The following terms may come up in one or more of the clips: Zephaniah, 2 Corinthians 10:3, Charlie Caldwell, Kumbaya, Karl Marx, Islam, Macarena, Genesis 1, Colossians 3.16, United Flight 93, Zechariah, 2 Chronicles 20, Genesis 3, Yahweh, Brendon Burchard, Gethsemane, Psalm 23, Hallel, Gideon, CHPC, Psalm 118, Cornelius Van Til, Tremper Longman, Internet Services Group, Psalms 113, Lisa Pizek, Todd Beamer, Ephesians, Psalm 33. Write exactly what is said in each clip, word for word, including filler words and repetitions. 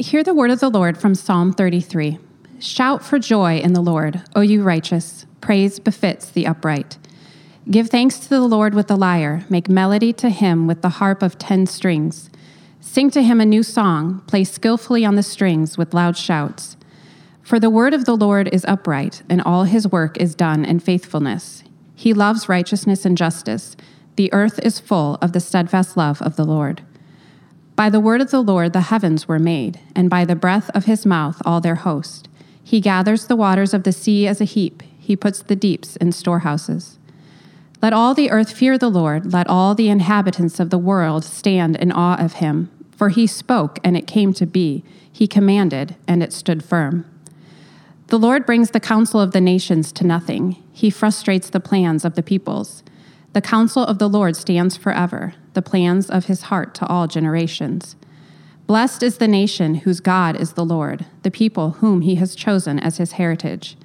Hear the word of the Lord from Psalm thirty-three. Shout for joy in the Lord, O you righteous. Praise befits the upright. Give thanks to the Lord with the lyre. Make melody to him with the harp of ten strings. Sing to him a new song. Play skillfully on the strings with loud shouts. For the word of the Lord is upright, and all his work is done in faithfulness. He loves righteousness and justice. The earth is full of the steadfast love of the Lord. By the word of the Lord the heavens were made, and by the breath of his mouth all their host. He gathers the waters of the sea as a heap. He puts the deeps in storehouses. Let all the earth fear the Lord. Let all the inhabitants of the world stand in awe of him. For he spoke, and it came to be. He commanded, and it stood firm. The Lord brings the counsel of the nations to nothing. He frustrates the plans of the peoples. The counsel of the Lord stands forever, the plans of his heart to all generations. Blessed is the nation whose God is the Lord, the people whom he has chosen as his heritage.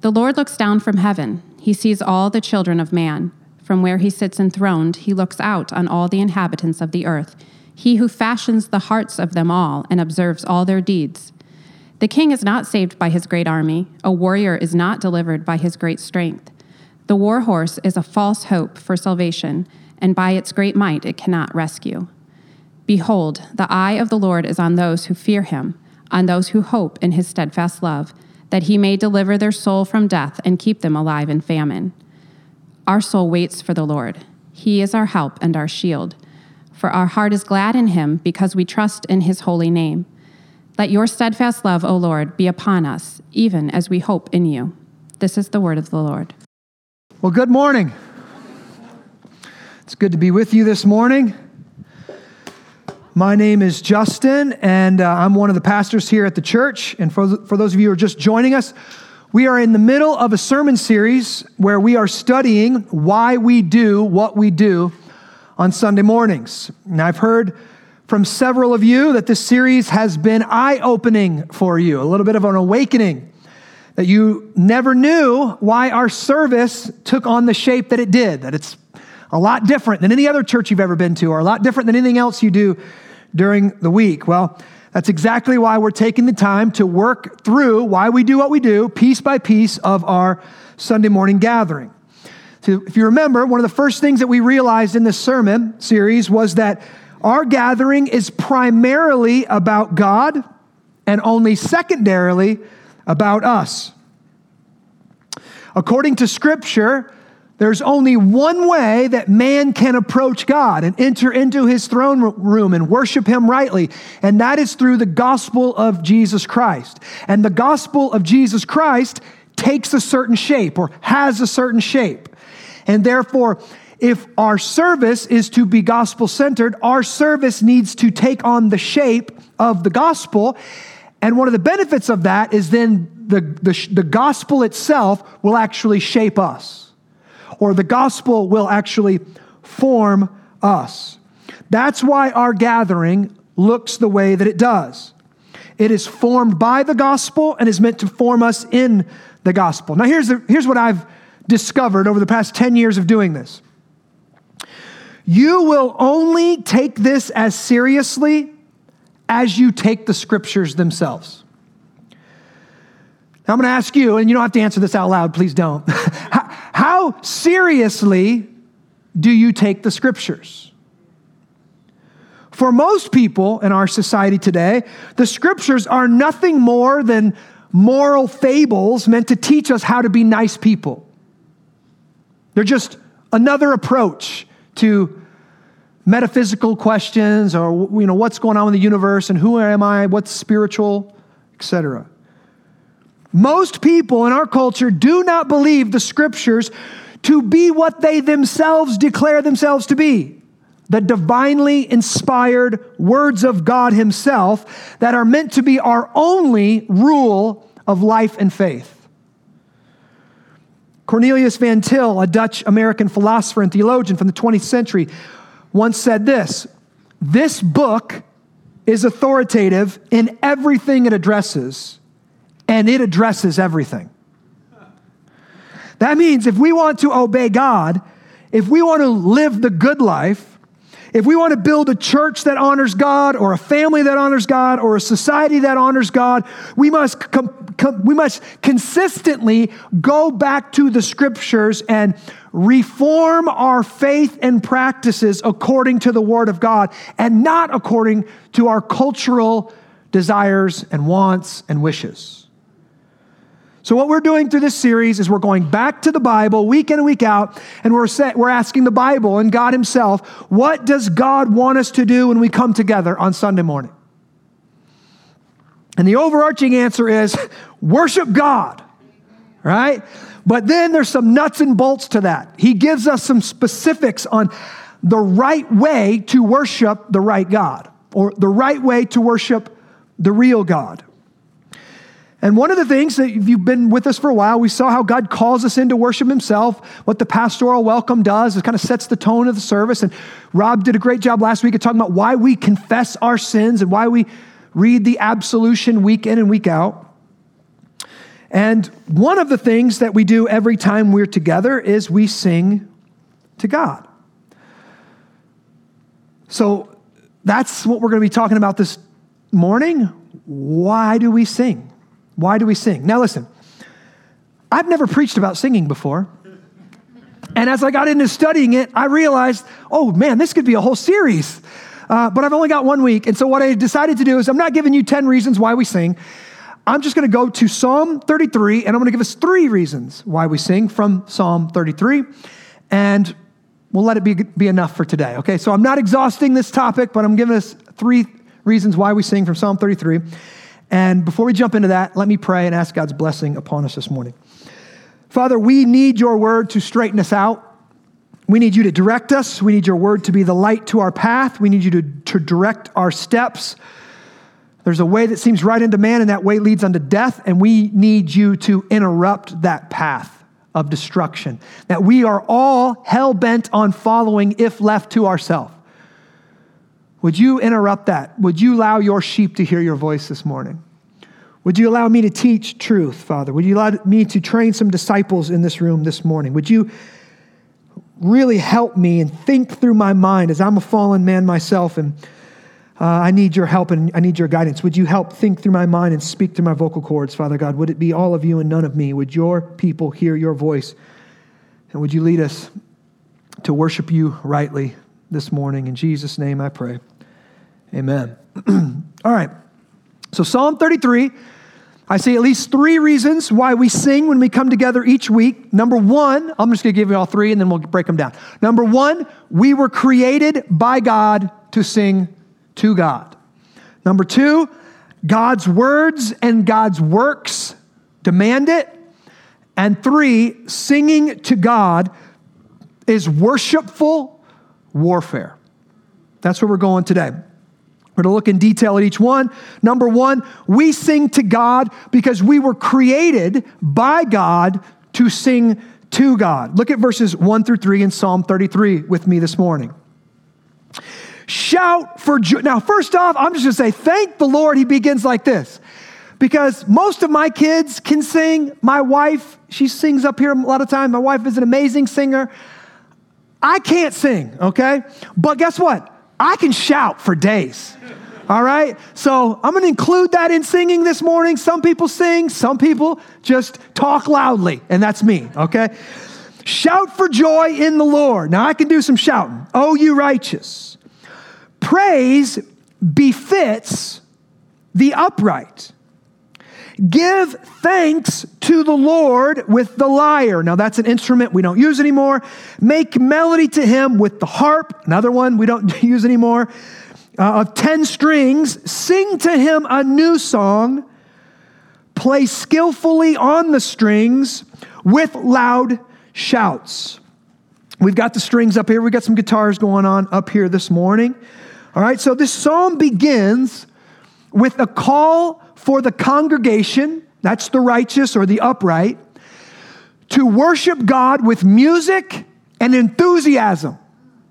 The Lord looks down from heaven. He sees all the children of man. From where he sits enthroned, he looks out on all the inhabitants of the earth, he who fashions the hearts of them all and observes all their deeds. The king is not saved by his great army. A warrior is not delivered by his great strength. The war horse is a false hope for salvation, and by its great might it cannot rescue. Behold, the eye of the Lord is on those who fear him, on those who hope in his steadfast love, that he may deliver their soul from death and keep them alive in famine. Our soul waits for the Lord. He is our help and our shield. For our heart is glad in him because we trust in his holy name. Let your steadfast love, O Lord, be upon us, even as we hope in you. This is the word of the Lord. Well, good morning. It's good to be with you this morning. My name is Justin, and uh, I'm one of the pastors here at the church. And for, th- for those of you who are just joining us, we are in the middle of a sermon series where we are studying why we do what we do on Sunday mornings. And I've heard from several of you that this series has been eye-opening for you, a little bit of an awakening, that you never knew why our service took on the shape that it did, that it's a lot different than any other church you've ever been to, or a lot different than anything else you do during the week. Well, that's exactly why we're taking the time to work through why we do what we do, piece by piece of our Sunday morning gathering. So if you remember, one of the first things that we realized in this sermon series was that our gathering is primarily about God and only secondarily about us. According to Scripture, there's only one way that man can approach God and enter into his throne room and worship him rightly, and that is through the gospel of Jesus Christ. And the gospel of Jesus Christ takes a certain shape or has a certain shape. And therefore, if our service is to be gospel-centered, our service needs to take on the shape of the gospel. And one of the benefits of that is then the, the, the gospel itself will actually shape us, or the gospel will actually form us. That's why our gathering looks the way that it does. It is formed by the gospel and is meant to form us in the gospel. Now, here's, the, here's what I've discovered over the past ten years of doing this. You will only take this as seriously as you take the Scriptures themselves. Now I'm going to ask you, and you don't have to answer this out loud, please don't. How seriously do you take the Scriptures? For most people in our society today, the Scriptures are nothing more than moral fables meant to teach us how to be nice people. They're just another approach to metaphysical questions, or you know, what's going on in the universe, and who am I, what's spiritual, et cetera. Most people in our culture do not believe the Scriptures to be what they themselves declare themselves to be, the divinely inspired words of God himself that are meant to be our only rule of life and faith. Cornelius Van Til, a Dutch-American philosopher and theologian from the twentieth century, once said this: "This book is authoritative in everything it addresses, and it addresses everything." That means if we want to obey God, if we want to live the good life, If we want to build a church that honors God, or a family that honors God, or a society that honors God, we must com- com- we must consistently go back to the scriptures and reform our faith and practices according to the Word of God and not according to our cultural desires and wants and wishes. So what we're doing through this series is we're going back to the Bible week in and week out, and we're set, we're asking the Bible and God himself, what does God want us to do when we come together on Sunday morning? And the overarching answer is worship God, right? But then there's some nuts and bolts to that. He gives us some specifics on the right way to worship the right God, or the right way to worship the real God. And one of the things that, if you've been with us for a while, we saw how God calls us into worship himself. What the pastoral welcome does is kind of sets the tone of the service. And Rob did a great job last week of talking about why we confess our sins and why we read the absolution week in and week out. And one of the things that we do every time we're together is we sing to God. So that's what we're going to be talking about this morning. Why do we sing? Why do we sing? Now listen, I've never preached about singing before. And as I got into studying it, I realized, oh man, this could be a whole series. Uh, but I've only got one week. And so what I decided to do is I'm not giving you ten reasons why we sing. I'm just going to go to Psalm thirty-three, and I'm going to give us three reasons why we sing from Psalm thirty-three, and we'll let it be, be enough for today, okay? So I'm not exhausting this topic, but I'm giving us three reasons why we sing from Psalm thirty-three, and before we jump into that, let me pray and ask God's blessing upon us this morning. Father, we need your word to straighten us out. We need you to direct us. We need your word to be the light to our path. We need you to, to direct our steps. There's a way that seems right unto man, and that way leads unto death, and we need you to interrupt that path of destruction that we are all hell-bent on following if left to ourselves. Would you interrupt that? Would you allow your sheep to hear your voice this morning? Would you allow me to teach truth, Father? Would you allow me to train some disciples in this room this morning? Would you really help me and think through my mind, as I'm a fallen man myself, and Uh, I need your help and I need your guidance. Would you help think through my mind and speak through my vocal cords, Father God? Would it be all of you and none of me? Would your people hear your voice? And would you lead us to worship you rightly this morning? In Jesus' name I pray. Amen. All right. So Psalm thirty-three, I see at least three reasons why we sing when we come together each week. Number one, I'm just going to give you all three and then we'll break them down. Number one, we were created by God to sing to God. Number two, God's words and God's works demand it. And three, singing to God is worshipful warfare. That's where we're going today. We're going to look in detail at each one. Number one, we sing to God because we were created by God to sing to God. Look at verses one through three in Psalm thirty-three with me this morning. Shout for joy. Now, first off, I'm just going to say, thank the Lord. He begins like this, because most of my kids can sing. My wife, she sings up here a lot of time. My wife is an amazing singer. I can't sing, okay? But guess what? I can shout for days, all right? So I'm going to include that in singing this morning. Some people sing, some people just talk loudly, and that's me, okay? Shout for joy in the Lord. Now, I can do some shouting. Oh, you righteous. Praise befits the upright. Give thanks to the Lord with the lyre. Now that's an instrument we don't use anymore. Make melody to him with the harp. Another one we don't use anymore. Uh, of ten strings, sing to him a new song. Play skillfully on the strings with loud shouts. We've got the strings up here. We've got some guitars going on up here this morning. All right, so this psalm begins with a call for the congregation, that's the righteous or the upright, to worship God with music and enthusiasm,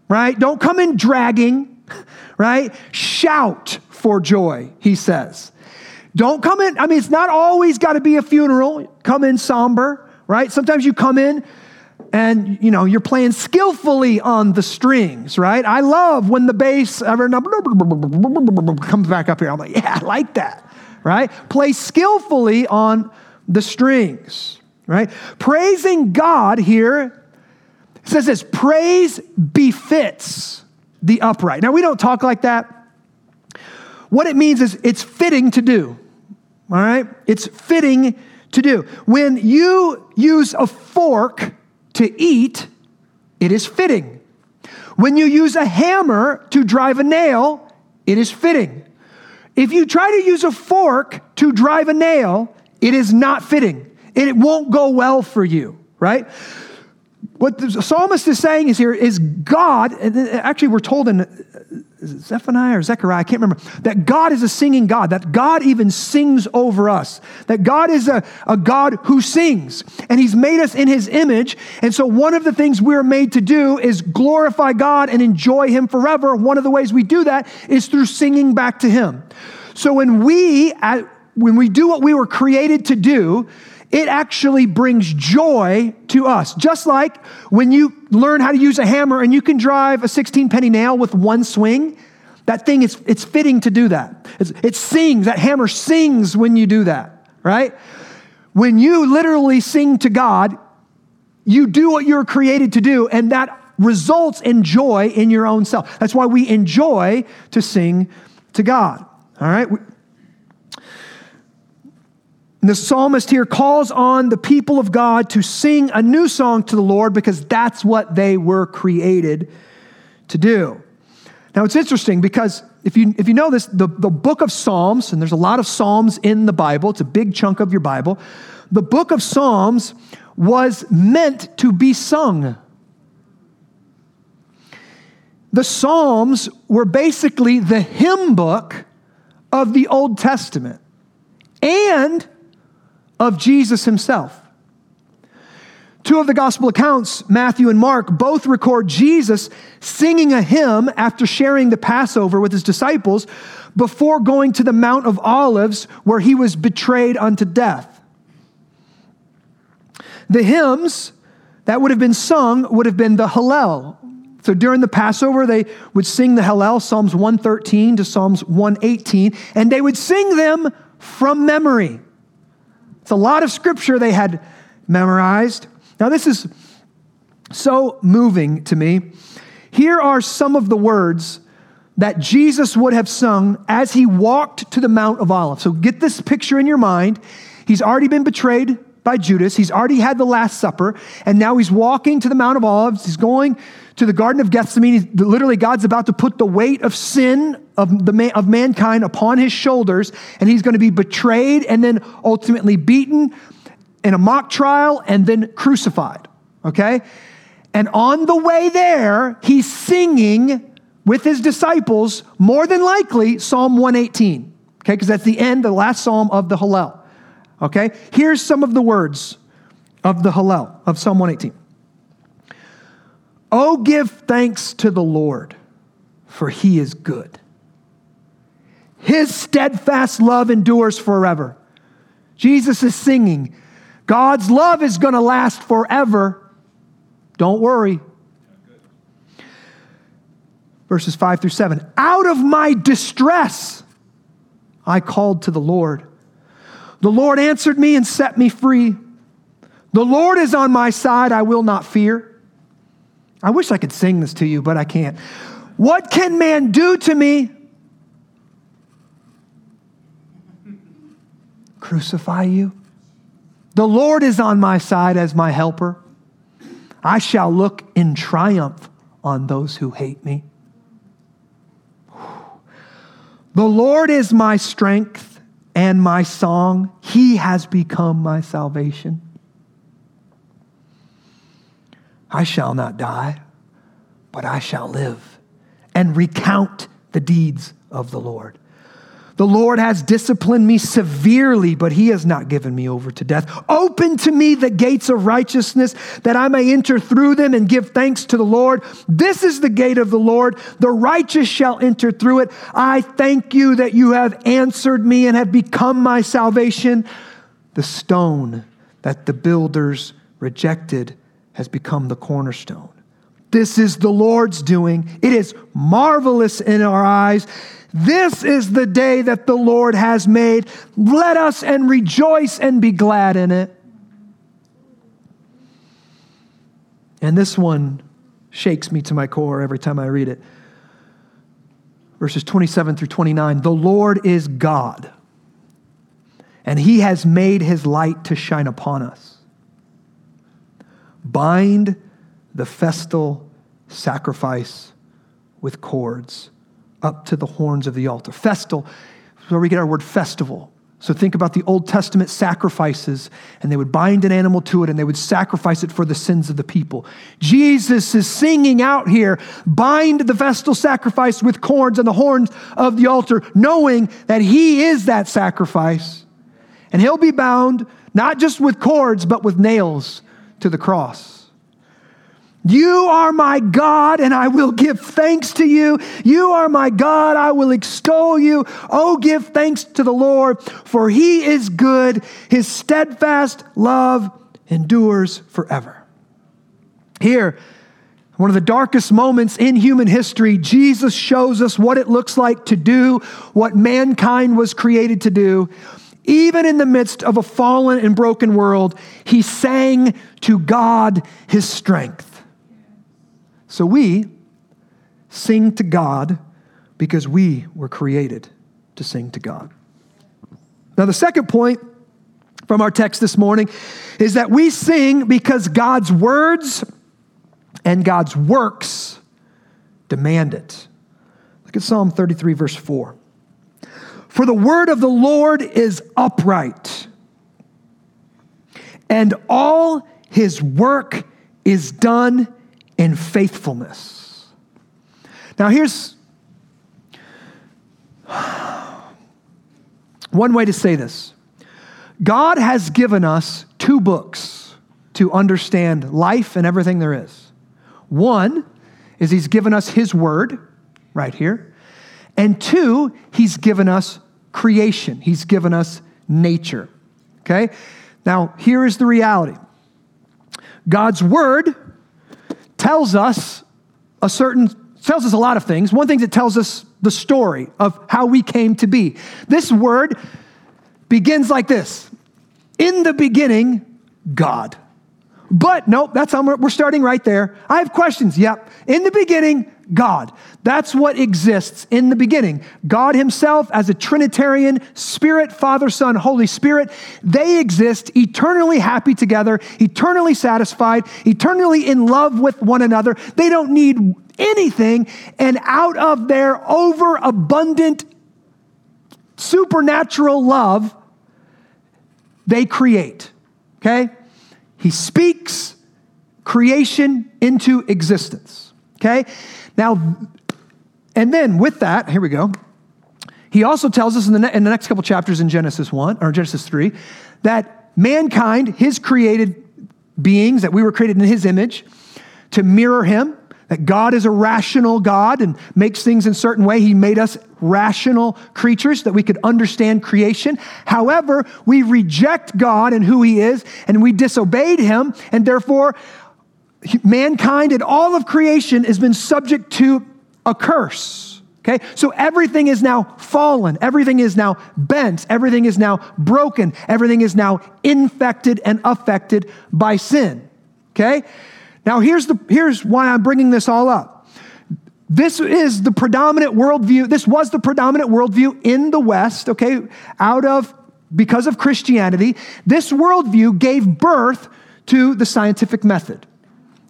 right? Don't come in dragging, right? Shout for joy, he says. Don't come in, I mean, it's not always got to be a funeral. Come in somber, right? Sometimes you come in and, you know, you're playing skillfully on the strings, right? I love when the bass ever comes back up here. I'm like, yeah, I like that, right? Play skillfully on the strings, right? Praising God here, it says this, praise befits the upright. Now, we don't talk like that. What it means is it's fitting to do, all right? It's fitting to do. When you use a fork to eat, it is fitting. When you use a hammer to drive a nail, it is fitting. If you try to use a fork to drive a nail, it is not fitting. And it won't go well for you, right? What the psalmist is saying is here is God, and actually we're told in Zephaniah or Zechariah, I can't remember, that God is a singing God, that God even sings over us, that God is a, a God who sings, and he's made us in his image. And so one of the things we're made to do is glorify God and enjoy him forever. One of the ways we do that is through singing back to him. So when we, when we do what we were created to do, it actually brings joy to us. Just like when you learn how to use a hammer and you can drive a sixteen penny nail with one swing, that thing, is, it's fitting to do that. It's, it sings, that hammer sings when you do that, right? When you literally sing to God, you do what you're created to do, and that results in joy in your own self. That's why we enjoy to sing to God, all right? We, And the psalmist here calls on the people of God to sing a new song to the Lord because that's what they were created to do. Now, it's interesting because if you if you know this, the, the book of Psalms, and there's a lot of Psalms in the Bible, it's a big chunk of your Bible, the book of Psalms was meant to be sung. The Psalms were basically the hymn book of the Old Testament and of Jesus himself. Two of the gospel accounts, Matthew and Mark, both record Jesus singing a hymn after sharing the Passover with his disciples before going to the Mount of Olives where he was betrayed unto death. The hymns that would have been sung would have been the Hallel. So during the Passover, they would sing the Hallel, Psalms one thirteen to Psalms one eighteen, and they would sing them from memory. It's a lot of scripture they had memorized. Now, this is so moving to me. Here are some of the words that Jesus would have sung as he walked to the Mount of Olives. So get this picture in your mind. He's already been betrayed by Judas. He's already had the Last Supper, and now he's walking to the Mount of Olives. He's going to the Garden of Gethsemane. Literally, God's about to put the weight of sin of the man, of mankind upon his shoulders, and he's going to be betrayed and then ultimately beaten in a mock trial and then crucified, okay? And on the way there, he's singing with his disciples, more than likely, Psalm one eighteen, okay? Because that's the end, the last psalm of the Hallel, okay? Here's some of the words of the Hallel, of Psalm one eighteen. Oh, give thanks to the Lord, for he is good. His steadfast love endures forever. Jesus is singing, God's love is going to last forever. Don't worry. Verses five through seven. Out of my distress, I called to the Lord. The Lord answered me and set me free. The Lord is on my side. I will not fear. I wish I could sing this to you, but I can't. What can man do to me? Crucify you? The Lord is on my side as my helper. I shall look in triumph on those who hate me. The Lord is my strength and my song. He has become my salvation. I shall not die, but I shall live and recount the deeds of the Lord. The Lord has disciplined me severely, but he has not given me over to death. Open to me the gates of righteousness, that I may enter through them and give thanks to the Lord. This is the gate of the Lord. The righteous shall enter through it. I thank you that you have answered me and have become my salvation. The stone that the builders rejected has become the cornerstone. This is the Lord's doing. It is marvelous in our eyes. This is the day that the Lord has made. Let us and rejoice and be glad in it. And this one shakes me to my core every time I read it. Verses twenty-seven through twenty-nine, the Lord is God, and he has made his light to shine upon us. Bind the festal sacrifice with cords up to the horns of the altar. Festal is where we get our word festival. So think about the Old Testament sacrifices, and they would bind an animal to it, and they would sacrifice it for the sins of the people. Jesus is singing out here, bind the festal sacrifice with cords on the horns of the altar, knowing that he is that sacrifice. And he'll be bound, not just with cords, but with nails to the cross. You are my God, and I will give thanks to you. You are my God, I will extol you. Oh, give thanks to the Lord, for he is good. His steadfast love endures forever. Here, one of the darkest moments in human history, Jesus shows us what it looks like to do what mankind was created to do. Even in the midst of a fallen and broken world, he sang to God his strength. So we sing to God because we were created to sing to God. Now, the second point from our text this morning is that we sing because God's words and God's works demand it. Look at Psalm thirty-three, verse four. For the word of the Lord is upright, and all his work is done in faithfulness. Now here's one way to say this. God has given us two books to understand life and everything there is. One is he's given us his word right here. And two, he's given us creation. He's given us nature. Okay? Now here is the reality. God's word tells us a certain, tells us a lot of things. One thing that tells us the story of how we came to be. This word begins like this. In the beginning, God. But nope, that's how we're starting right there. I have questions. Yep. In the beginning, God. That's what exists in the beginning. God himself as a Trinitarian Spirit, Father, Son, Holy Spirit. They exist eternally happy together, eternally satisfied, eternally in love with one another. They don't need anything. And out of their overabundant supernatural love, they create. Okay? He speaks creation into existence. Okay? Now, and then with that, here we go. He also tells us in the, ne- in the next couple chapters in Genesis one, or Genesis three, that mankind, his created beings, that we were created in his image, to mirror him, that God is a rational God and makes things in a certain way. He made us rational creatures that we could understand creation. However, we reject God and who he is, and we disobeyed him, and therefore mankind and all of creation has been subject to a curse. Okay? So everything is now fallen. Everything is now bent. Everything is now broken. Everything is now infected and affected by sin. Okay? Now, here's the here's why I'm bringing this all up. This is the predominant worldview. This was the predominant worldview in the West, okay, out of, because of Christianity. This worldview gave birth to the scientific method,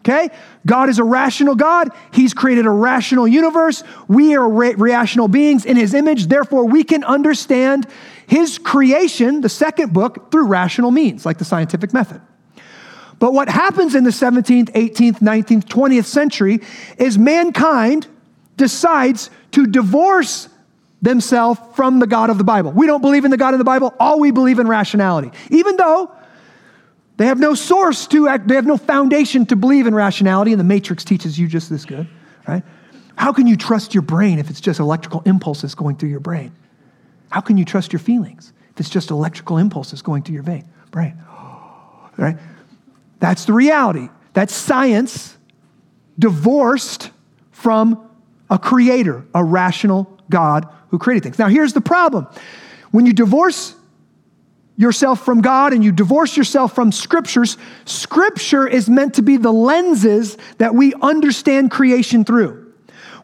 okay? God is a rational God. He's created a rational universe. We are ra- rational beings in his image. Therefore, we can understand his creation, the second book, through rational means, like the scientific method. But what happens in the seventeenth, eighteenth, nineteenth, twentieth century is mankind decides to divorce themselves from the God of the Bible. We don't believe in the God of the Bible. All we believe in rationality. Even though they have no source to act, they have no foundation to believe in rationality, and the Matrix teaches you just this good, right? How can you trust your brain if it's just electrical impulses going through your brain? How can you trust your feelings if it's just electrical impulses going through your vein, brain, right? That's the reality. That's science divorced from a creator, a rational God who created things. Now, here's the problem. When you divorce yourself from God and you divorce yourself from scriptures, scripture is meant to be the lenses that we understand creation through.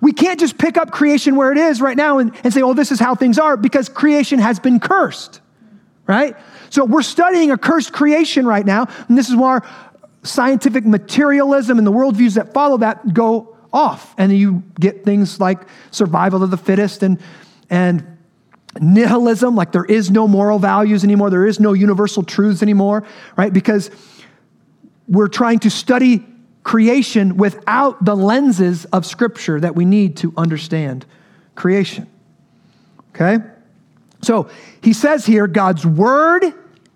We can't just pick up creation where it is right now and, and say, oh, this is how things are, because creation has been cursed, right? So we're studying a cursed creation right now, and this is where scientific materialism and the worldviews that follow that go off, and you get things like survival of the fittest and and nihilism, like there is no moral values anymore, there is no universal truths anymore, right? Because we're trying to study creation without the lenses of scripture that we need to understand creation, okay? So he says here, God's word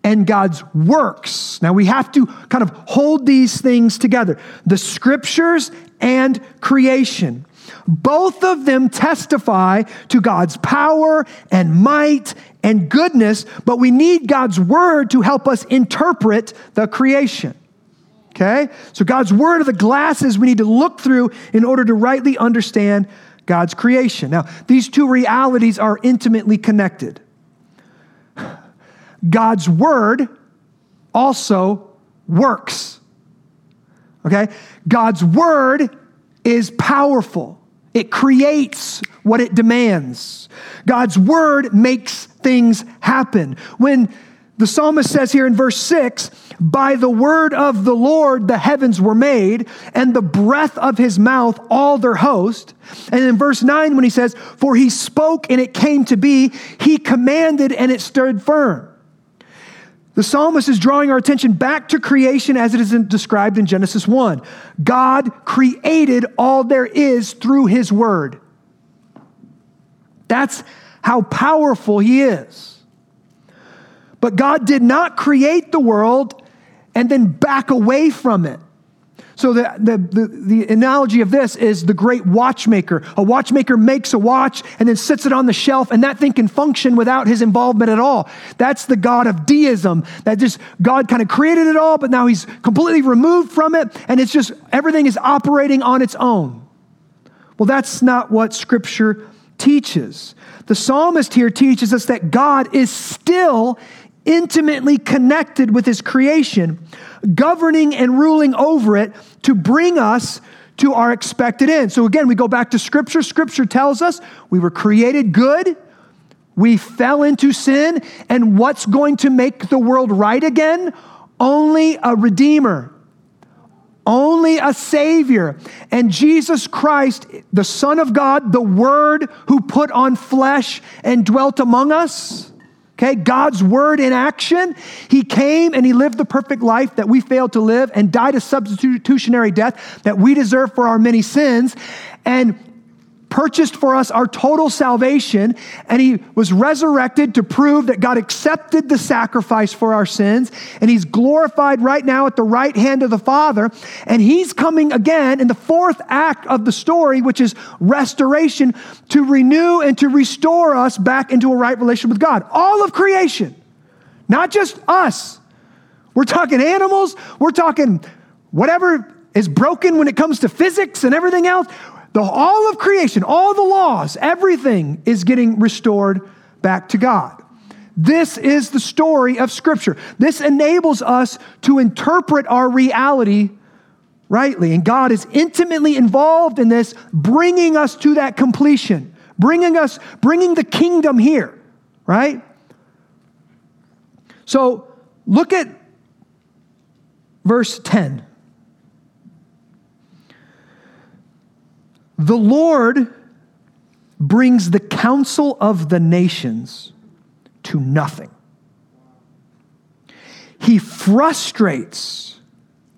and God's works. Now we have to kind of hold these things together, the scriptures and creation. Both of them testify to God's power and might and goodness, but we need God's word to help us interpret the creation. Okay? So God's word are the glasses we need to look through in order to rightly understand God's creation. Now, these two realities are intimately connected. God's word also works. Okay? God's word is powerful. It creates what it demands. God's word makes things happen. When the psalmist says here in verse six, by the word of the Lord, the heavens were made, and the breath of his mouth, all their host. And in verse nine, when he says, for he spoke and it came to be, he commanded and it stood firm. The psalmist is drawing our attention back to creation as it is described in Genesis one. God created all there is through his word. That's how powerful he is. But God did not create the world and then back away from it. So the, the, the, the analogy of this is the great watchmaker. A watchmaker makes a watch and then sits it on the shelf, and that thing can function without his involvement at all. That's the God of deism, that just God kind of created it all, but now he's completely removed from it, and it's just everything is operating on its own. Well, that's not what Scripture teaches. The psalmist here teaches us that God is still intimately connected with his creation, governing and ruling over it to bring us to our expected end. So again, we go back to Scripture. Scripture tells us we were created good, we fell into sin, and what's going to make the world right again? Only a Redeemer, only a Savior. And Jesus Christ, the Son of God, the Word who put on flesh and dwelt among us. Okay, God's word in action. He came and he lived the perfect life that we failed to live and died a substitutionary death that we deserve for our many sins and purchased for us our total salvation. And he was resurrected to prove that God accepted the sacrifice for our sins. And he's glorified right now at the right hand of the Father. And he's coming again in the fourth act of the story, which is restoration, to renew and to restore us back into a right relationship with God. All of creation, not just us. We're talking animals. We're talking whatever is broken when it comes to physics and everything else. The, all of creation, all the laws, everything is getting restored back to God. This is the story of Scripture. This enables us to interpret our reality rightly. And God is intimately involved in this, bringing us to that completion, bringing us, bringing the kingdom here, right? So look at verse ten. The Lord brings the counsel of the nations to nothing. He frustrates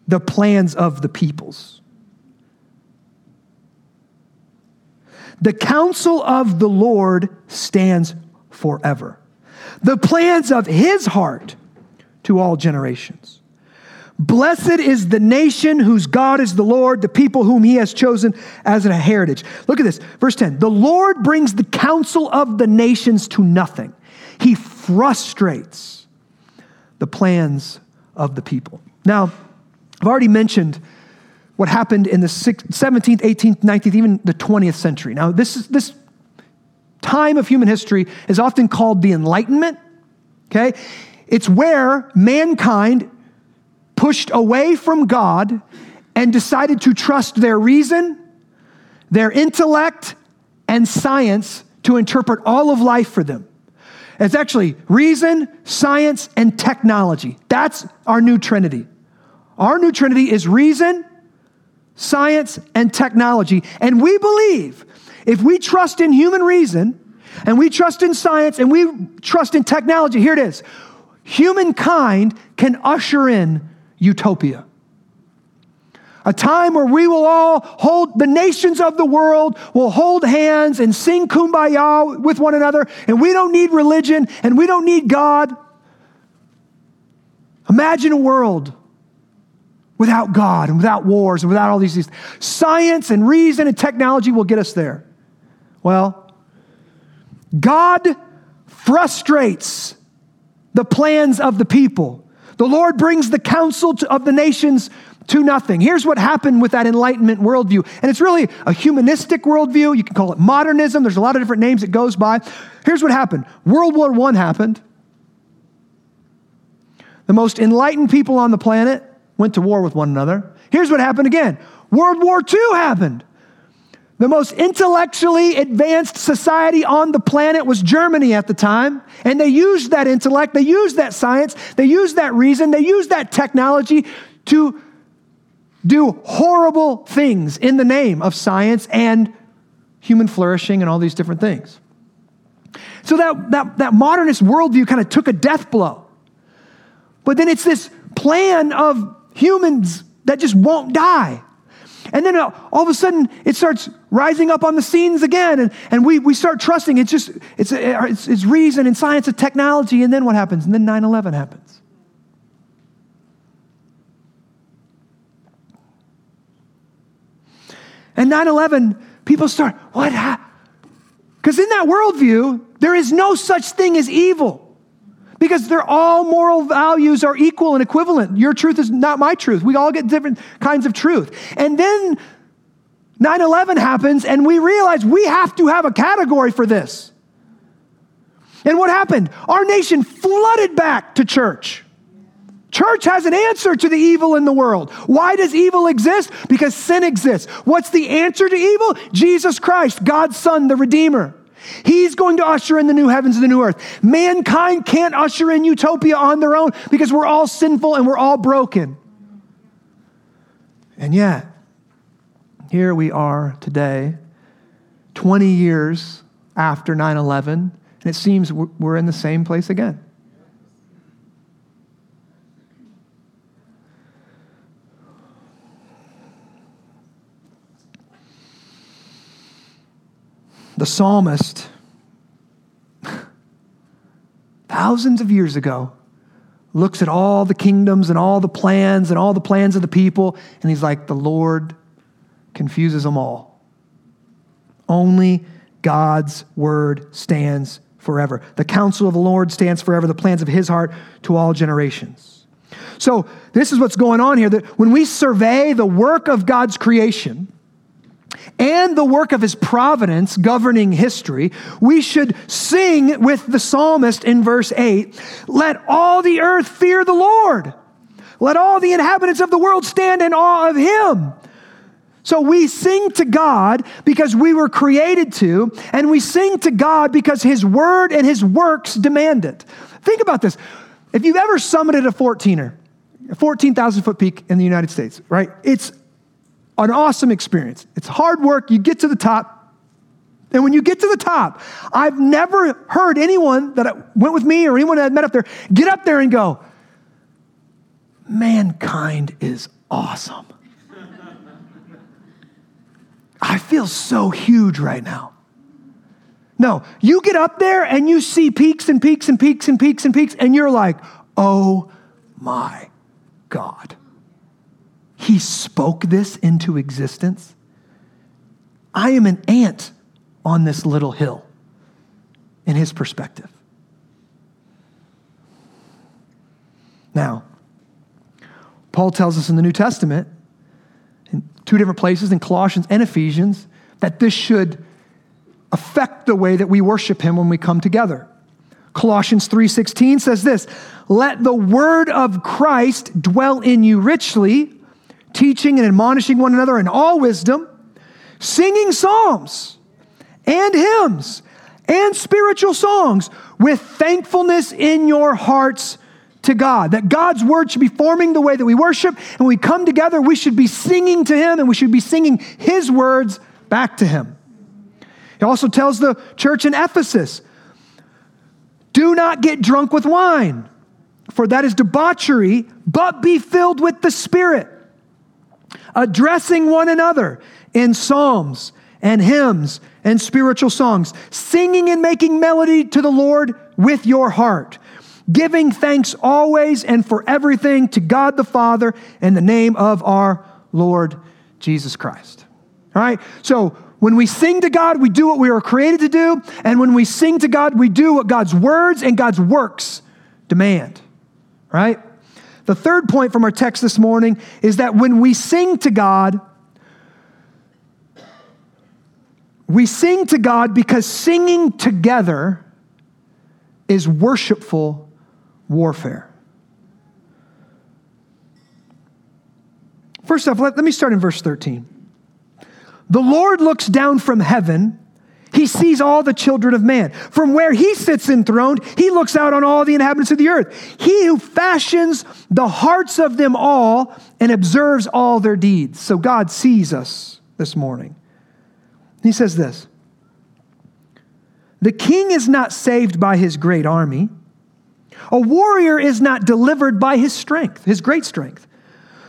the plans of the peoples. The counsel of the Lord stands forever. The plans of his heart to all generations. Blessed is the nation whose God is the Lord, the people whom he has chosen as a heritage. Look at this, verse ten. The Lord brings the counsel of the nations to nothing. He frustrates the plans of the people. Now, I've already mentioned what happened in the seventeenth, eighteenth, nineteenth, even the twentieth century. Now, this is, this time of human history is often called the Enlightenment, okay? It's where mankind pushed away from God and decided to trust their reason, their intellect, and science to interpret all of life for them. It's actually reason, science, and technology. That's our new Trinity. Our new Trinity is reason, science, and technology. And we believe if we trust in human reason, and we trust in science, and we trust in technology, here it is, humankind can usher in utopia. A time where we will all hold, the nations of the world will hold hands and sing Kumbaya with one another, and we don't need religion, and we don't need God. Imagine a world without God and without wars and without all these things. Science and reason and technology will get us there. Well, God frustrates the plans of the people. The Lord brings the counsel of the nations to nothing. Here's what happened with that Enlightenment worldview. And it's really a humanistic worldview. You can call it modernism. There's a lot of different names it goes by. Here's what happened. World War One happened. The most enlightened people on the planet went to war with one another. Here's what happened again. World War Two happened. The most intellectually advanced society on the planet was Germany at the time. And they used that intellect. They used that science. They used that reason. They used that technology to do horrible things in the name of science and human flourishing and all these different things. So that, that, that modernist worldview kind of took a death blow. But then it's this plan of humans that just won't die. And then all of a sudden, it starts rising up on the scenes again, and, and we, we start trusting. It's just, it's, it's, it's reason and science and technology, and then what happens? And then nine eleven happens. And nine eleven, people start, what happened? Because in that worldview, there is no such thing as evil. Because they're all moral values are equal and equivalent. Your truth is not my truth. We all get different kinds of truth. And then nine eleven happens, and we realize we have to have a category for this. And what happened? Our nation flooded back to church. Church has an answer to the evil in the world. Why does evil exist? Because sin exists. What's the answer to evil? Jesus Christ, God's Son, the Redeemer. He's going to usher in the new heavens and the new earth. Mankind can't usher in utopia on their own because we're all sinful and we're all broken. And yet, here we are today, twenty years after nine eleven, and it seems we're in the same place again. The psalmist, thousands of years ago, looks at all the kingdoms and all the plans and all the plans of the people, and he's like, the Lord confuses them all. Only God's word stands forever. The counsel of the Lord stands forever, the plans of his heart to all generations. So this is what's going on here, that when we survey the work of God's creation and the work of his providence governing history, we should sing with the psalmist in verse eight, let all the earth fear the Lord. Let all the inhabitants of the world stand in awe of him. So we sing to God because we were created to, and we sing to God because his word and his works demand it. Think about this. If you've ever summited a fourteener, a fourteen thousand foot peak in the United States, right? It's an awesome experience. It's hard work. You get to the top. And when you get to the top, I've never heard anyone that went with me or anyone that I met up there get up there and go, mankind is awesome. I feel so huge right now. No, you get up there and you see peaks and peaks and peaks and peaks and peaks, and you're like, oh my God. He spoke this into existence. I am an ant on this little hill in his perspective. Now, Paul tells us in the New Testament, in two different places in Colossians and Ephesians, that this should affect the way that we worship him when we come together. Colossians three sixteen says this, "Let the word of Christ dwell in you richly, teaching and admonishing one another in all wisdom, singing psalms and hymns and spiritual songs with thankfulness in your hearts to God." That God's word should be forming the way that we worship, and when we come together, we should be singing to him, and we should be singing his words back to him. He also tells the church in Ephesus, "Do not get drunk with wine, for that is debauchery, but be filled with the Spirit, addressing one another in psalms and hymns and spiritual songs, singing and making melody to the Lord with your heart, giving thanks always and for everything to God the Father in the name of our Lord Jesus Christ." All right, so when we sing to God, we do what we were created to do. And when we sing to God, we do what God's words and God's works demand, right? The third point from our text this morning is that when we sing to God, we sing to God because singing together is worshipful warfare. First off, let, let me start in verse thirteen. The Lord looks down from heaven. He sees all the children of man. From where he sits enthroned, he looks out on all the inhabitants of the earth. He who fashions the hearts of them all and observes all their deeds. So God sees us this morning. He says this, "The king is not saved by his great army. A warrior is not delivered by his strength, his great strength.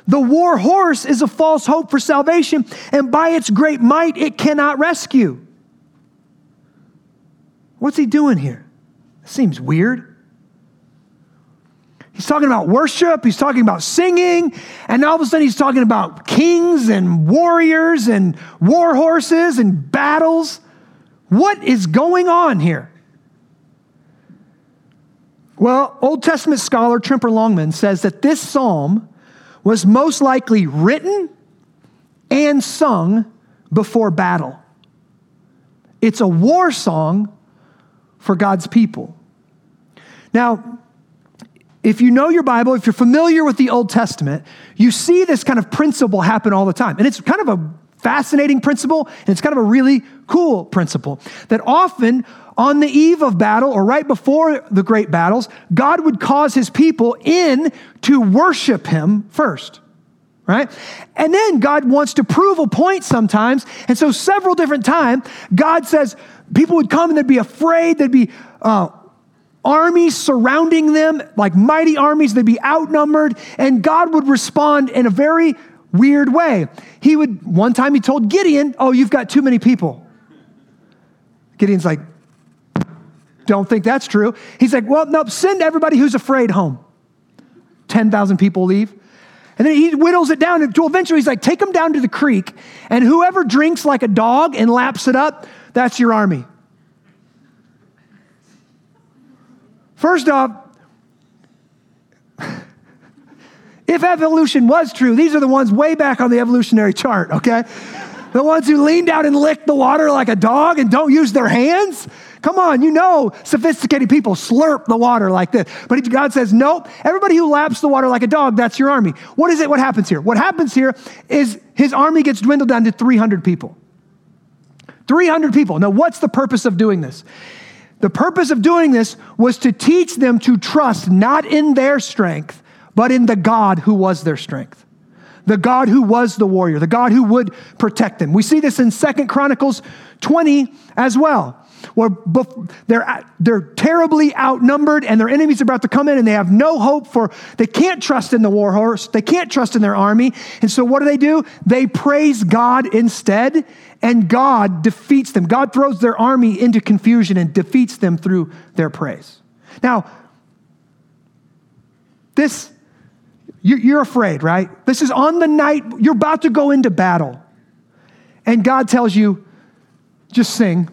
The war horse is a false hope for salvation, and by its great might, it cannot rescue." What's he doing here? It seems weird. He's talking about worship. He's talking about singing. And all of a sudden, he's talking about kings and warriors and war horses and battles. What is going on here? Well, Old Testament scholar Tremper Longman says that this psalm was most likely written and sung before battle. It's a war song for God's people. Now, if you know your Bible, if you're familiar with the Old Testament, you see this kind of principle happen all the time. And it's kind of a fascinating principle, and it's kind of a really cool principle that often on the eve of battle or right before the great battles, God would cause his people in to worship him first, right? And then God wants to prove a point sometimes. And so several different times, God says people would come and they'd be afraid. There'd be uh, armies surrounding them, like mighty armies. They'd be outnumbered. And God would respond in a very weird way. He would, one time he told Gideon, "Oh, you've got too many people." Gideon's like, "Don't think that's true." He's like, "Well, nope, send everybody who's afraid home." ten thousand people leave. And then he whittles it down until eventually he's like, "Take them down to the creek, and whoever drinks like a dog and laps it up, that's your army." First off, if evolution was true, these are the ones way back on the evolutionary chart, okay? The ones who lean down and lick the water like a dog and don't use their hands. Come on, you know sophisticated people slurp the water like this. But God says, nope, everybody who laps the water like a dog, that's your army. What is it? What happens here? What happens here is his army gets dwindled down to three hundred people. three hundred people. Now, what's the purpose of doing this? The purpose of doing this was to teach them to trust not in their strength, but in the God who was their strength. The God who was the warrior, the God who would protect them. We see this in Second Chronicles twenty as well, where they're, they're terribly outnumbered and their enemies are about to come in and they have no hope for, they can't trust in the war horse, they can't trust in their army. And so what do they do? They praise God instead, and God defeats them. God throws their army into confusion and defeats them through their praise. Now, this you're afraid, right? This is on the night, you're about to go into battle. And God tells you, just sing.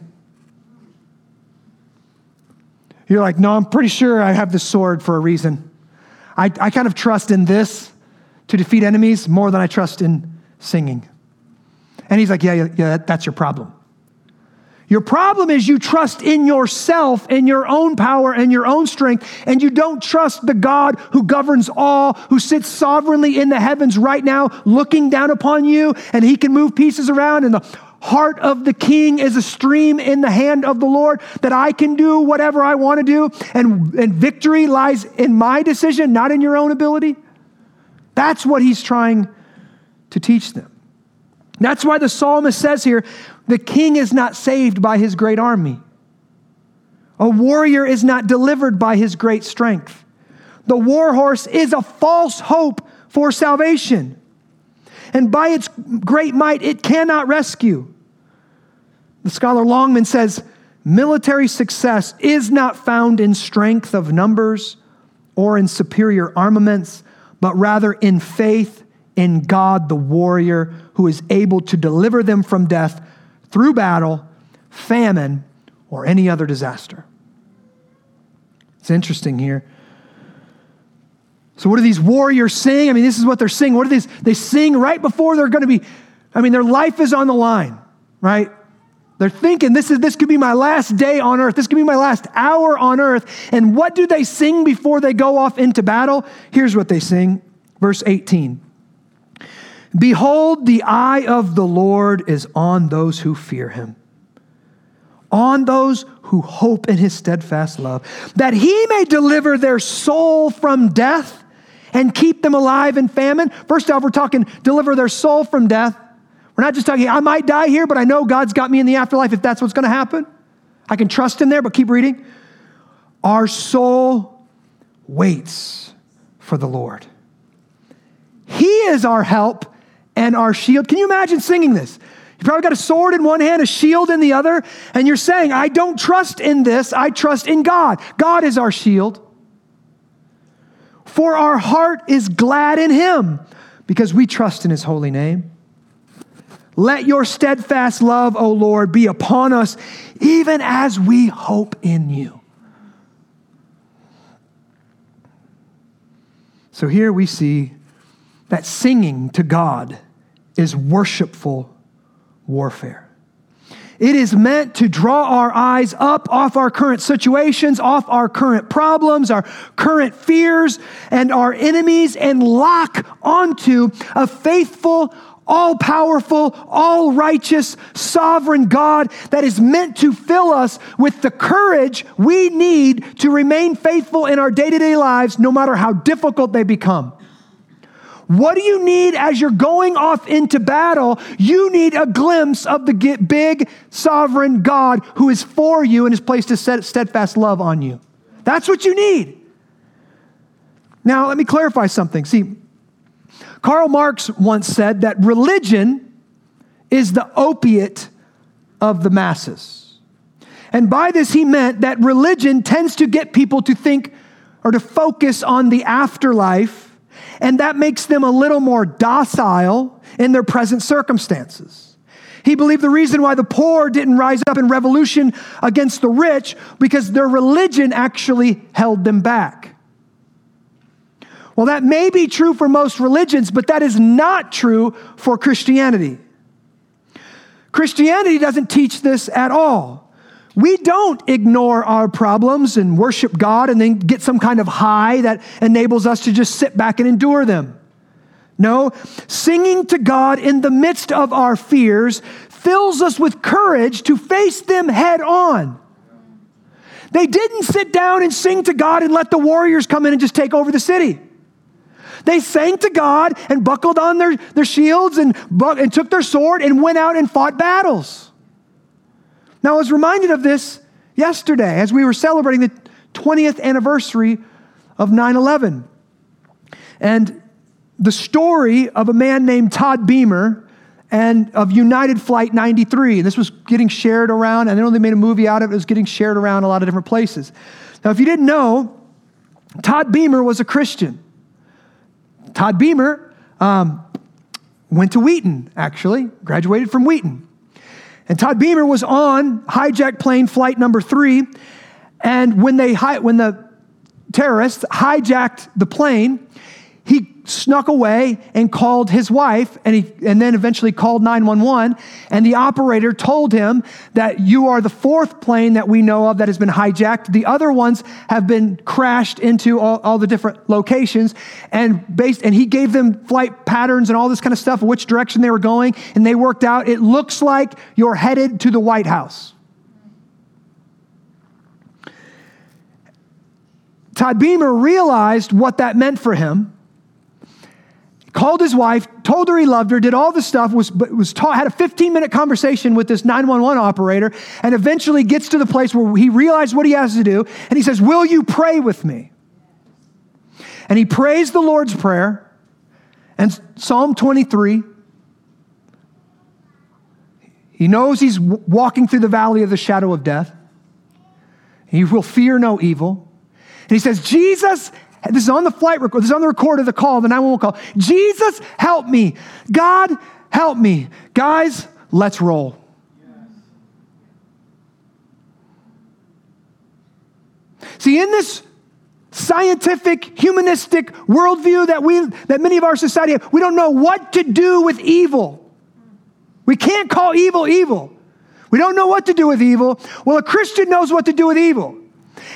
You're like, no, I'm pretty sure I have this sword for a reason. I, I kind of trust in this to defeat enemies more than I trust in singing. And he's like, yeah, yeah, yeah, that's your problem. Your problem is you trust in yourself and your own power and your own strength, and you don't trust the God who governs all, who sits sovereignly in the heavens right now, looking down upon you, and he can move pieces around, and the heart of the king is a stream in the hand of the Lord, that I can do whatever I want to do, and, and victory lies in my decision, not in your own ability. That's what he's trying to teach them. That's why the psalmist says here, the king is not saved by his great army. A warrior is not delivered by his great strength. The war horse is a false hope for salvation. And by its great might, it cannot rescue. The scholar Longman says, military success is not found in strength of numbers or in superior armaments, but rather in faith in God, the warrior, who is able to deliver them from death through battle, famine, or any other disaster. It's interesting here. So what do these warriors sing? I mean, this is what they're singing. What do they, they sing right before they're going to be, I mean, their life is on the line, right? They're thinking, this is this could be my last day on earth. This could be my last hour on earth. And what do they sing before they go off into battle? Here's what they sing. Verse eighteen. Behold, the eye of the Lord is on those who fear him, on those who hope in his steadfast love, that he may deliver their soul from death and keep them alive in famine. First off, we're talking deliver their soul from death. We're not just talking, I might die here, but I know God's got me in the afterlife if that's what's going to happen. I can trust him there, but keep reading. Our soul waits for the Lord. He is our help and our shield. Can you imagine singing this? You probably got a sword in one hand, a shield in the other, and you're saying, I don't trust in this, I trust in God. God is our shield. For our heart is glad in him, because we trust in his holy name. Let your steadfast love, O Lord, be upon us, even as we hope in you. So here we see that singing to God is worshipful warfare. It is meant to draw our eyes up off our current situations, off our current problems, our current fears, and our enemies, and lock onto a faithful, all-powerful, all-righteous, sovereign God that is meant to fill us with the courage we need to remain faithful in our day-to-day lives, no matter how difficult they become. What do you need as you're going off into battle? You need a glimpse of the big sovereign God who is for you and has placed his steadfast love on you. That's what you need. Now, let me clarify something. See, Karl Marx once said that religion is the opiate of the masses. And by this, he meant that religion tends to get people to think or to focus on the afterlife, and that makes them a little more docile in their present circumstances. He believed the reason why the poor didn't rise up in revolution against the rich, because their religion actually held them back. Well, that may be true for most religions, but that is not true for Christianity. Christianity doesn't teach this at all. We don't ignore our problems and worship God and then get some kind of high that enables us to just sit back and endure them. No, singing to God in the midst of our fears fills us with courage to face them head on. They didn't sit down and sing to God and let the warriors come in and just take over the city. They sang to God and buckled on their, their shields and, and took their sword and went out and fought battles. Now, I was reminded of this yesterday as we were celebrating the twentieth anniversary of nine eleven. And the story of a man named Todd Beamer and of United Flight ninety-three. And this was getting shared around. I know they made a movie out of it. It was getting shared around a lot of different places. Now, if you didn't know, Todd Beamer was a Christian. Todd Beamer um, went to Wheaton, actually, graduated from Wheaton. And Todd Beamer was on hijacked plane flight number three, and when they when the terrorists hijacked the plane, he snuck away and called his wife, and he and then eventually called nine one one, and the operator told him that you are the fourth plane that we know of that has been hijacked. The other ones have been crashed into all, all the different locations, and based and he gave them flight patterns and all this kind of stuff, which direction they were going, and they worked out, it looks like you're headed to the White House. Todd Beamer realized what that meant for him, called his wife, told her he loved her, did all this stuff, was, was taught, had a fifteen minute conversation with this nine one one operator, and eventually gets to the place where he realized what he has to do. And he says, will you pray with me? And he prays the Lord's Prayer and Psalm twenty-three. He knows he's walking through the valley of the shadow of death. He will fear no evil. And he says, Jesus, this is on the flight record, this is on the record of the call, the nine one one call. Jesus, help me. God, help me. Guys, let's roll. Yes. See, in this scientific, humanistic worldview that we that many of our society have, we don't know what to do with evil. We can't call evil evil. We don't know what to do with evil. Well, a Christian knows what to do with evil.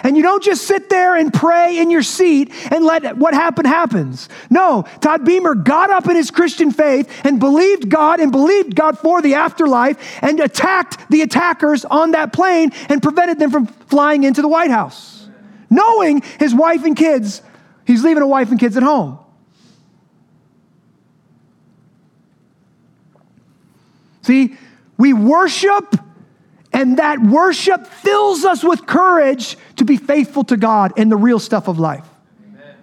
And you don't just sit there and pray in your seat and let what happened happens. No, Todd Beamer got up in his Christian faith and believed God and believed God for the afterlife and attacked the attackers on that plane and prevented them from flying into the White House. Knowing his wife and kids, he's leaving a wife and kids at home. See, we worship, and that worship fills us with courage to be faithful to God in the real stuff of life. Amen.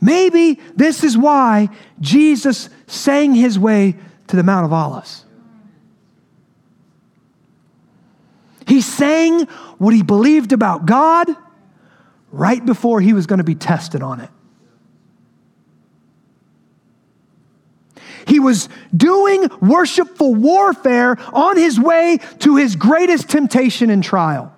Maybe this is why Jesus sang his way to the Mount of Olives. He sang what he believed about God right before he was going to be tested on it. He was doing worshipful warfare on his way to his greatest temptation and trial,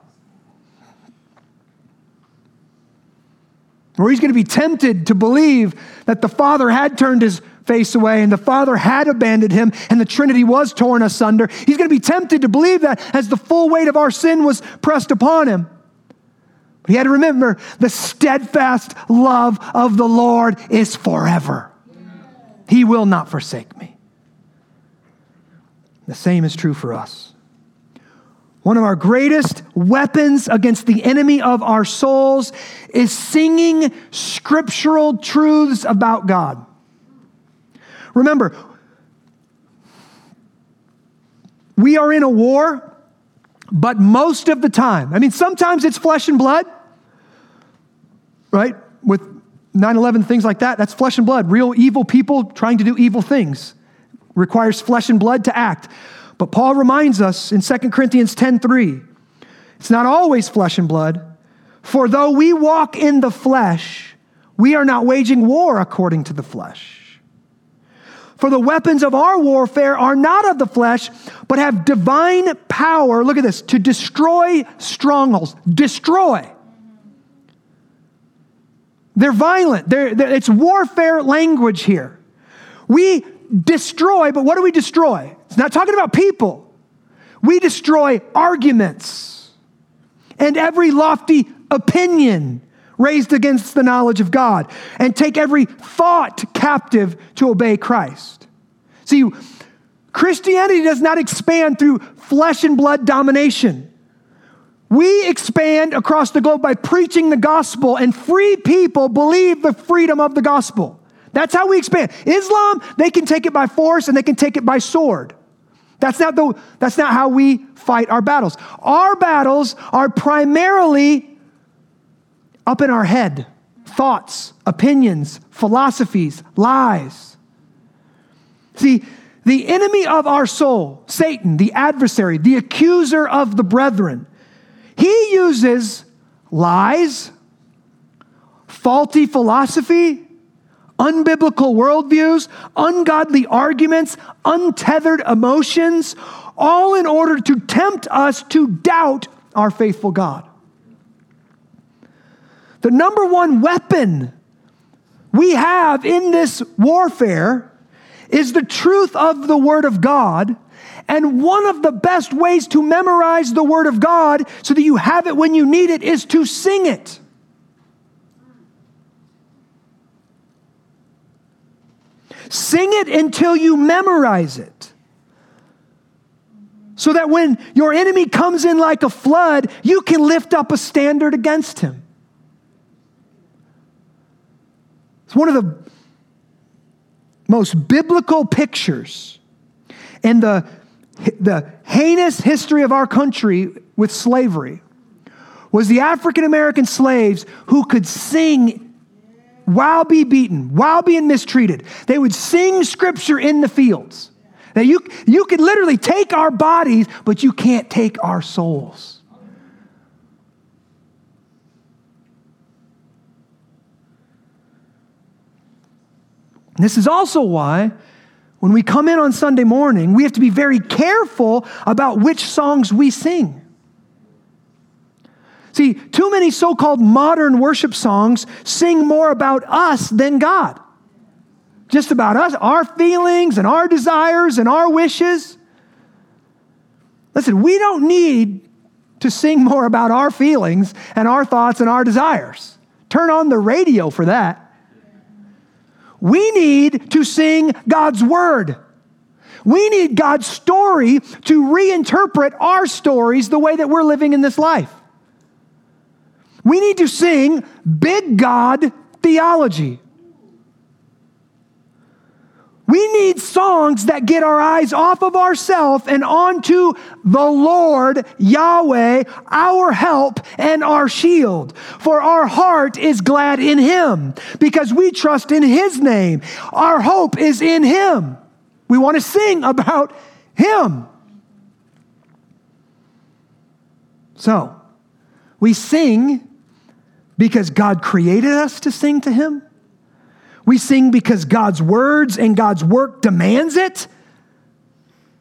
where he's going to be tempted to believe that the Father had turned his face away and the Father had abandoned him and the Trinity was torn asunder. He's going to be tempted to believe that as the full weight of our sin was pressed upon him. But he had to remember, the steadfast love of the Lord is forever. He will not forsake me. The same is true for us. One of our greatest weapons against the enemy of our souls is singing scriptural truths about God. Remember, we are in a war, but most of the time, I mean, sometimes it's flesh and blood, right? With nine eleven, things like that, that's flesh and blood. Real evil people trying to do evil things. Requires flesh and blood to act. But Paul reminds us in Second Corinthians ten three, it's not always flesh and blood. For though we walk in the flesh, we are not waging war according to the flesh. For the weapons of our warfare are not of the flesh, but have divine power, look at this, to destroy strongholds. Destroy. They're violent. They're, they're, it's warfare language here. We destroy, but what do we destroy? It's not talking about people. We destroy arguments and every lofty opinion raised against the knowledge of God, and take every thought captive to obey Christ. See, Christianity does not expand through flesh and blood domination. We expand across the globe by preaching the gospel, and free people believe the freedom of the gospel. That's how we expand. Islam, they can take it by force and they can take it by sword. That's not the, that's not how we fight our battles. Our battles are primarily up in our head. Thoughts, opinions, philosophies, lies. See, the enemy of our soul, Satan, the adversary, the accuser of the brethren, he uses lies, faulty philosophy, unbiblical worldviews, ungodly arguments, untethered emotions, all in order to tempt us to doubt our faithful God. The number one weapon we have in this warfare is the truth of the Word of God. And one of the best ways to memorize the Word of God so that you have it when you need it is to sing it. Sing it until you memorize it. So that when your enemy comes in like a flood, you can lift up a standard against him. It's one of the most biblical pictures in the, the heinous history of our country with slavery was the African-American slaves who could sing while being beaten, while being mistreated. They would sing scripture in the fields. Now you, you can literally take our bodies, but you can't take our souls. And this is also why when we come in on Sunday morning, we have to be very careful about which songs we sing. See, too many so-called modern worship songs sing more about us than God. Just about us, our feelings and our desires and our wishes. Listen, we don't need to sing more about our feelings and our thoughts and our desires. Turn on the radio for that. We need to sing God's word. We need God's story to reinterpret our stories the way that we're living in this life. We need to sing big God theology. We need songs that get our eyes off of ourselves and onto the Lord, Yahweh, our help and our shield. For our heart is glad in him because we trust in his name. Our hope is in him. We want to sing about him. So, we sing because God created us to sing to him. We sing because God's words and God's work demands it.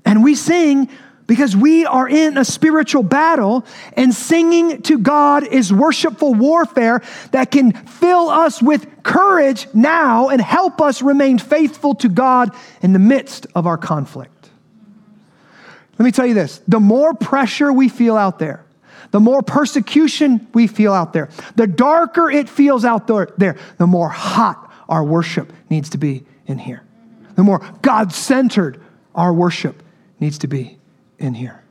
And we sing because we are in a spiritual battle, and singing to God is worshipful warfare that can fill us with courage now and help us remain faithful to God in the midst of our conflict. Let me tell you this, the more pressure we feel out there, the more persecution we feel out there, the darker it feels out there, the more hot our worship needs to be in here. The more God-centered our worship needs to be in here.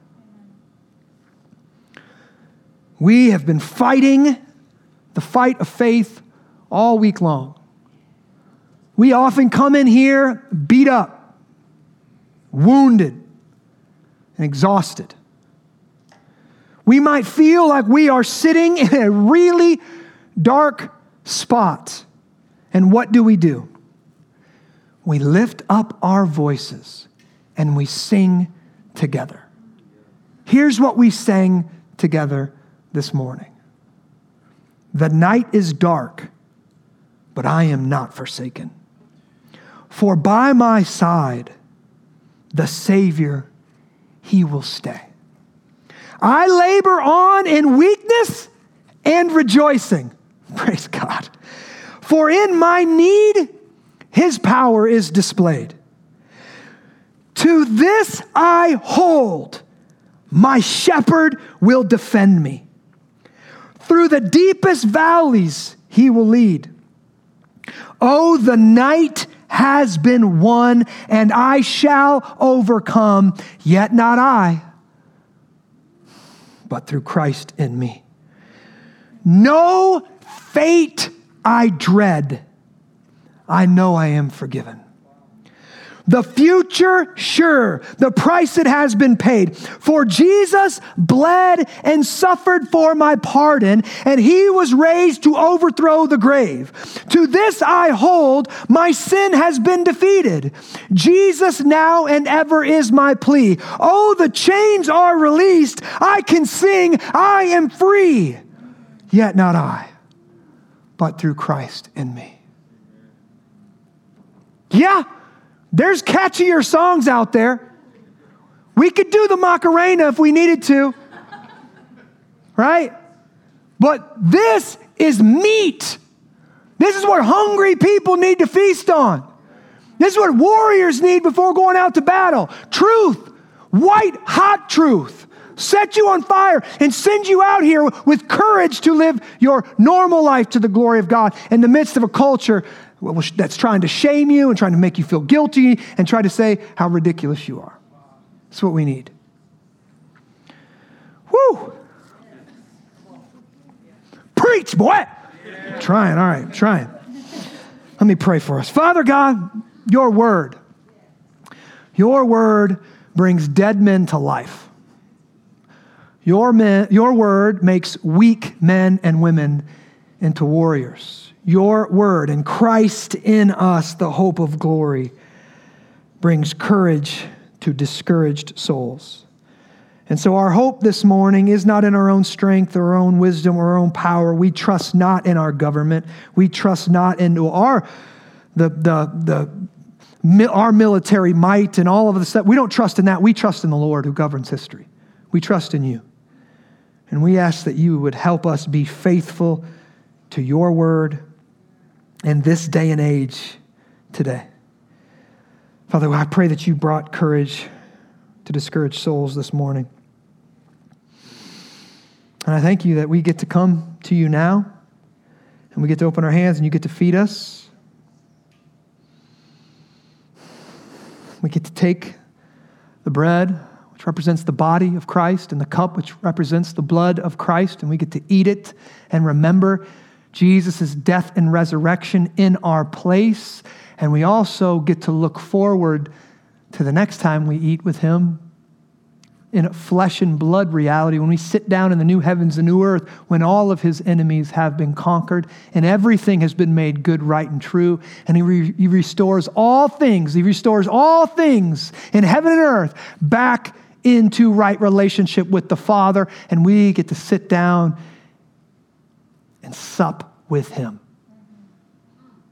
We have been fighting the fight of faith all week long. We often come in here beat up, wounded, and exhausted. We might feel like we are sitting in a really dark spot. And what do we do? We lift up our voices and we sing together. Here's what we sang together this morning. The night is dark, but I am not forsaken. For by my side, the Savior, he will stay. I labor on in weakness and rejoicing. Praise God. For in my need, his power is displayed. To this I hold. My shepherd will defend me. Through the deepest valleys, he will lead. Oh, the night has been won, and I shall overcome, yet not I, but through Christ in me. No fate I dread. I know I am forgiven. The future, sure, the price it has been paid. For Jesus bled and suffered for my pardon, and he was raised to overthrow the grave. To this I hold, my sin has been defeated. Jesus now and ever is my plea. Oh, the chains are released. I can sing, I am free. Yet not I, but through Christ in me. Yeah. There's catchier songs out there. We could do the Macarena if we needed to, right? But this is meat. This is what hungry people need to feast on. This is what warriors need before going out to battle. Truth, white hot truth, set you on fire and send you out here with courage to live your normal life to the glory of God in the midst of a culture that's trying to shame you and trying to make you feel guilty and try to say how ridiculous you are. That's what we need. Woo! Preach, boy! Yeah. I'm trying, all right, I'm trying. Let me pray for us. Father God, your word, your word brings dead men to life. Your men, your word makes weak men and women into warriors. Your word and Christ in us, the hope of glory, brings courage to discouraged souls. And so our hope this morning is not in our own strength or our own wisdom or our own power. We trust not in our government. We trust not into our the the the our military might and all of the stuff. We don't trust in that. We trust in the Lord who governs history. We trust in you. And we ask that you would help us be faithful to your word in this day and age today. Father, I pray that you brought courage to discouraged souls this morning. And I thank you that we get to come to you now and we get to open our hands and you get to feed us. We get to take the bread, which represents the body of Christ, and the cup, which represents the blood of Christ, and we get to eat it and remember Jesus' death and resurrection in our place. And we also get to look forward to the next time we eat with him in a flesh and blood reality, when we sit down in the new heavens and new earth, when all of his enemies have been conquered and everything has been made good, right, and true. And he, re- he restores all things. He restores all things in heaven and earth back into right relationship with the Father. And we get to sit down and sup with him.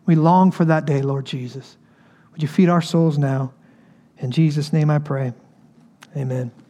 We long for that day, Lord Jesus. Would you feed our souls now? In Jesus' name I pray, amen.